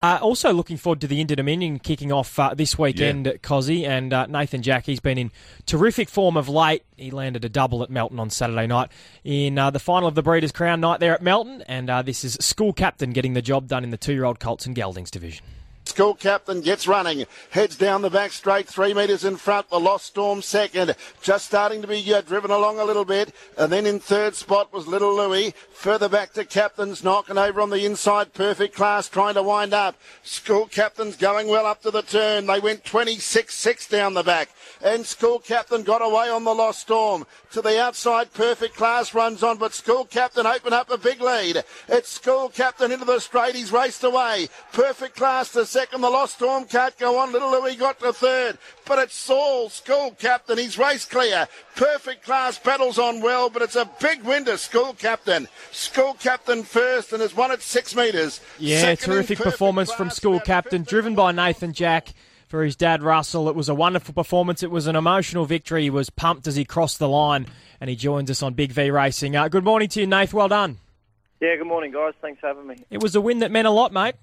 Also looking forward to the Inter-Dominion kicking off this weekend at Cozzy, and Nathan Jack, he's been in terrific form of late. He landed a double at Melton on Saturday night in the final of the Breeders' Crown night there at Melton, and this is School Captain getting the job done in the two-year-old Colts and Geldings division. School Captain gets running, heads down the back straight, 3 metres in front, The Lost Storm second, just starting to be driven along a little bit, and then in third spot was Little Louie, further back to Captain's Knock, and over on the inside, Perfect Class trying to wind up. School Captain's going well up to the turn. They went 26-6 down the back, and School Captain got away on The Lost Storm. To the outside, Perfect Class runs on, but School Captain opened up a big lead. It's School Captain into the straight, he's raced away. Perfect Class to second, The Lost Storm can't go on. Little Louie got to third, but it's Saul, School Captain, he's race clear. Perfect Class battles on well, but it's a big win to School Captain. School Captain first and has won at 6 metres. Yeah, second, terrific performance from School Captain, driven by Nathan Jack for his dad, Russell. It was a wonderful performance. It was an emotional victory. He was pumped as he crossed the line, and he joins us on Big V Racing. Good morning to you, Nath. Well done. Yeah, good morning, guys. Thanks for having me. It was a win that meant a lot, mate.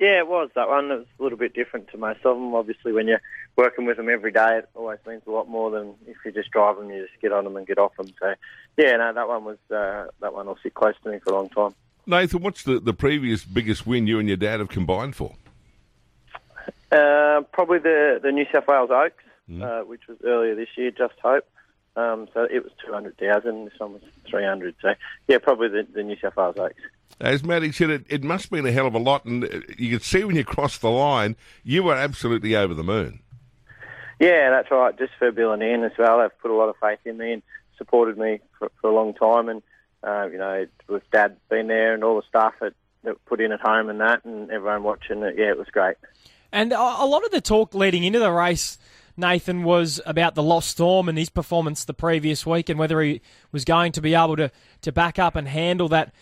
Yeah, it was that one. It was a little bit different to most of them. Obviously, when you're working with them every day, it always means a lot more than if you just drive them, you just get on them and get off them. So, yeah, no, that one will sit close to me for a long time. Nathan, what's the previous biggest win you and your dad have combined for? Probably the New South Wales Oaks, which was earlier this year, Just Hope. So it was 200,000. This one was 300. So, yeah, probably the New South Wales Oaks. As Maddie said, it must have been a hell of a lot, and you could see when you crossed the line, you were absolutely over the moon. Yeah, that's right. Just for Bill and Ian as well. They've put a lot of faith in me and supported me for a long time. And, you know, with Dad being there and all the staff that put in at home and that, and everyone watching it, yeah, it was great. And a lot of the talk leading into the race, Nathan, was about The Lost Storm and his performance the previous week and whether he was going to be able to back up and handle that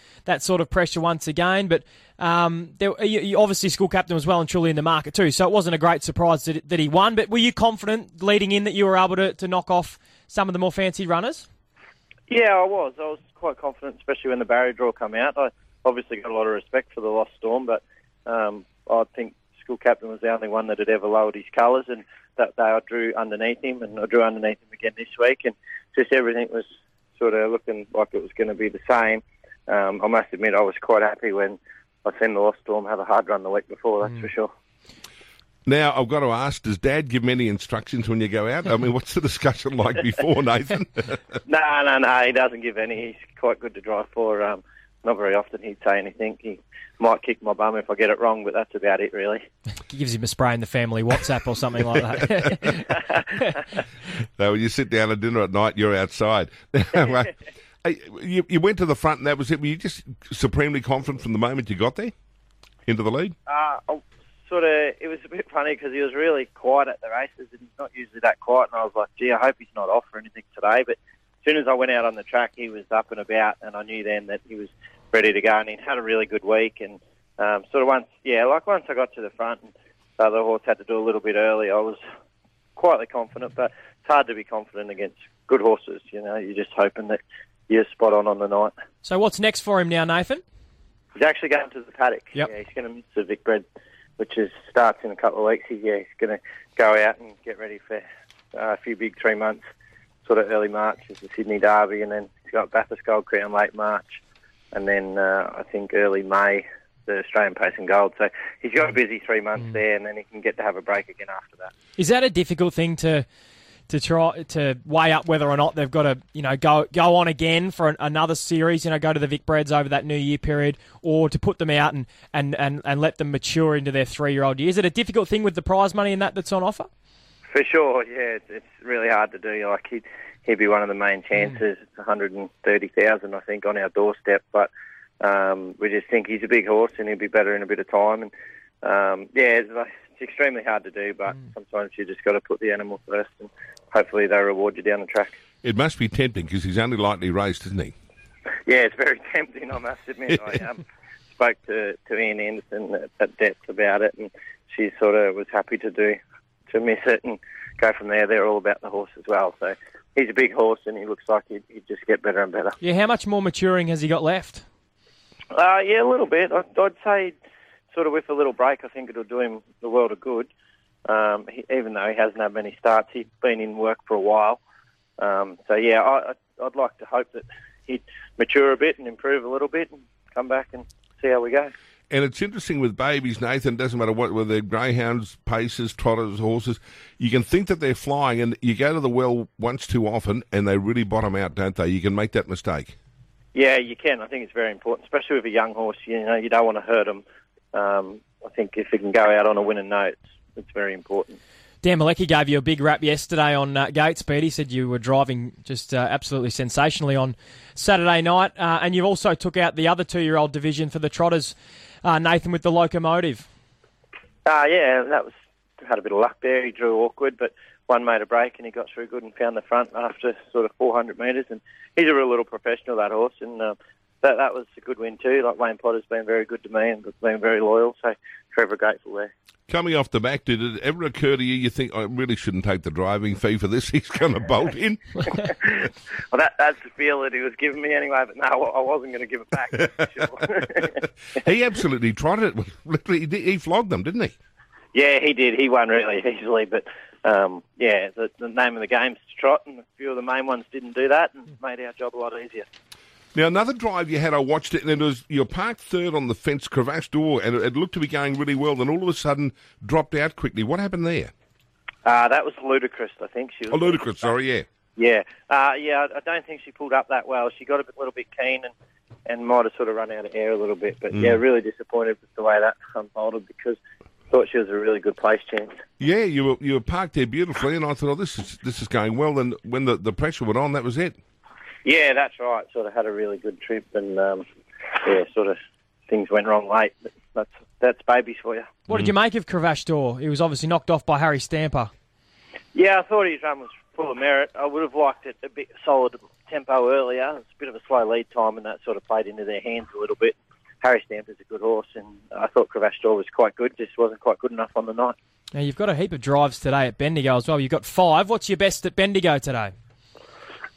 sort of pressure once again. But obviously School Captain was well and truly in the market too, so it wasn't a great surprise that he won. But were you confident leading in that you were able to knock off some of the more fancy runners? Yeah, I was. I was quite confident, especially when the barrier draw came out. I obviously got a lot of respect for The Lost Storm, but I think School Captain was the only one that had ever lowered his colours, and that day I drew underneath him, and I drew underneath him again this week, and just everything was sort of looking like it was going to be the same. I must admit I was quite happy when I seen The Lost Storm have a hard run the week before, that's for sure. Now, I've got to ask, does Dad give many instructions when you go out? I mean, what's the discussion like before, Nathan? No, he doesn't give any. He's quite good to drive for. Not very often he'd say anything. He might kick my bum if I get it wrong, but that's about it, really. He gives him a spray in the family WhatsApp or something like that. No, when you sit down at dinner at night, you're outside. You went to the front and that was it. Were you just supremely confident from the moment you got there into the lead? It was a bit funny because he was really quiet at the races, and he's not usually that quiet, and I was like, gee, I hope he's not off for anything today. But as soon as I went out on the track, he was up and about, and I knew then that he was ready to go, and he'd had a really good week. And once I got to the front and the other horse had to do a little bit early, I was quietly confident, but it's hard to be confident against good horses. You know, you're just hoping that you're spot on the night. So what's next for him now, Nathan? He's actually going to the paddock. Yep. Yeah, he's going to miss the Vic Bread, which starts in a couple of weeks. He's going to go out and get ready for a few big 3 months, sort of early March is the Sydney Derby, and then he's got Bathurst Gold Crown late March, and then I think early May, the Australian Pace and Gold. So he's got a busy 3 months there, and then he can get to have a break again after that. Is that a difficult thing to try to weigh up whether or not they've got to, you know, go on again for another series, you know, go to the Vic Breads over that New Year period, or to put them out and let them mature into their 3-year-old year? Is it a difficult thing with the prize money and that's on offer? For sure, yeah, it's really hard to do. Like he'd be one of the main chances. It's 130,000, I think, on our doorstep. But we just think he's a big horse and he'll be better in a bit of time. And it's extremely hard to do. But sometimes you just got to put the animal first, and hopefully they reward you down the track. It must be tempting because he's only lightly raced, isn't he? Yeah, it's very tempting. I must admit, I spoke to Ian Anderson at depth about it, and she sort of was happy to miss it and go from there. They're all about the horse as well. So he's a big horse and he looks like he'd just get better and better. Yeah, how much more maturing has he got left? Yeah, a little bit. I'd say sort of with a little break, I think it'll do him the world of good. He, even though he hasn't had many starts, he's been in work for a while. I'd like to hope that he'd mature a bit and improve a little bit and come back and see how we go. And it's interesting with babies, Nathan, doesn't matter what, whether they're greyhounds, pacers, trotters, horses, you can think that they're flying and you go to the well once too often and they really bottom out, don't they? You can make that mistake. Yeah, you can. I think it's very important, especially with a young horse. You know, you don't want to hurt them. I think if it can go out on a winning note, it's very important. Dan Malecki gave you a big rap yesterday on Gatespeed. He said you were driving just absolutely sensationally on Saturday night. And you also took out the other two-year-old division for the Trotters, Nathan, with the Locomotive. Had a bit of luck there. He drew awkward, but one made a break and he got through good and found the front after sort of 400 metres. And he's a real little professional, that horse. And that was a good win too. Like, Wayne Potter's been very good to me and been very loyal. So forever grateful there. Coming off the back, did it ever occur to you, you think, I really shouldn't take the driving fee for this, he's going to bolt in? Well, that's the feel that he was giving me anyway, but no, I wasn't going to give it back. Sure. He absolutely trotted it. Literally, he flogged them, didn't he? Yeah, he did. He won really easily, but the name of the game's to trot, and a few of the main ones didn't do that and made our job a lot easier. Now, another drive you had, I watched it, and it was, you parked third on the fence, Cravache d'Or, and it looked to be going really well, then all of a sudden dropped out quickly. What happened there? That was ludicrous, I think. Ludicrous, sorry, yeah. Yeah. I don't think she pulled up that well. She got a little bit keen and might have sort of run out of air a little bit. But, really disappointed with the way that unfolded because I thought she was a really good place chance. Yeah, you were parked there beautifully, and I thought, oh, this is going well. And when the pressure went on, that was it. Yeah, that's right. Sort of had a really good trip and, sort of things went wrong late. But that's babies for you. What did you make of Cravache d'Or? He was obviously knocked off by Harry Stamper. Yeah, I thought his run was full of merit. I would have liked it a bit solid tempo earlier. It's a bit of a slow lead time and that sort of played into their hands a little bit. Harry Stamper's a good horse and I thought Cravache d'Or was quite good. Just wasn't quite good enough on the night. Now, you've got a heap of drives today at Bendigo as well. You've got 5. What's your best at Bendigo today?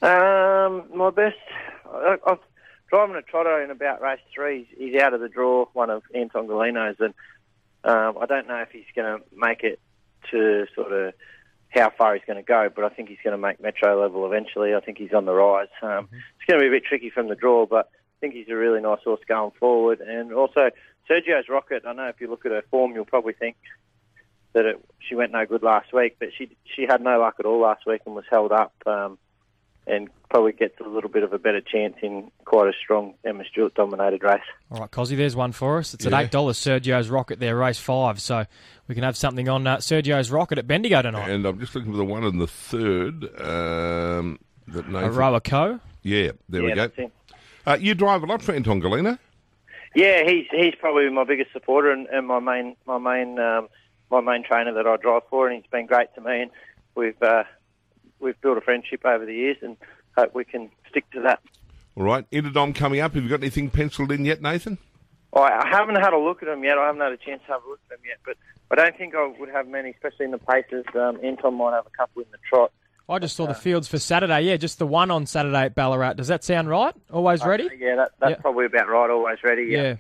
My best, I'm driving a trotter in about race 3. He's out of the draw, one of Anton Galino's, and I don't know if he's going to make it to sort of how far he's going to go, but I think he's going to make metro level eventually. I think he's on the rise. It's going to be a bit tricky from the draw, but I think he's a really nice horse going forward. And also, Sergio's Rocket, I know if you look at her form, you'll probably think that she went no good last week, but she had no luck at all last week and was held up, and probably gets a little bit of a better chance in quite a strong Emma Stewart dominated race. All right, Cosy, there's one for us. It's at $8, Sergio's Rocket there, race 5. So we can have something on Sergio's Rocket at Bendigo tonight. And I'm just looking for the one in the third. Aroa Co? Yeah, there we go. That's it. You drive a lot for Anton Galino? Yeah, he's probably my biggest supporter and my main trainer that I drive for, and he's been great to me. And We've built a friendship over the years and hope we can stick to that. All right. Inter-Dom coming up. Have you got anything penciled in yet, Nathan? I haven't had a look at them yet. I haven't had a chance to have a look at them yet. But I don't think I would have many, especially in the paces. Anton might have a couple in the trot. I just saw the fields for Saturday. Yeah, just the one on Saturday at Ballarat. Does that sound right? Always Ready? Yeah, that's probably about right. Always Ready. Yeah.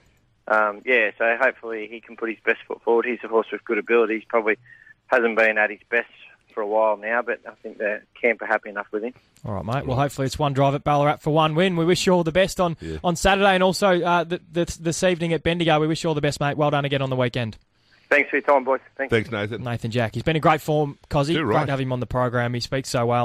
So hopefully he can put his best foot forward. He's a horse with good ability. He probably hasn't been at his best for a while now, but I think the camp are happy enough with him. All right, mate. Well, hopefully it's one drive at Ballarat for one win. We wish you all the best on Saturday and also this evening at Bendigo. We wish you all the best, mate. Well done again on the weekend. Thanks for your time, boys. Thanks, Nathan. Nathan Jack. He's been in great form, Cosy. Great to have him on the program. He speaks so well.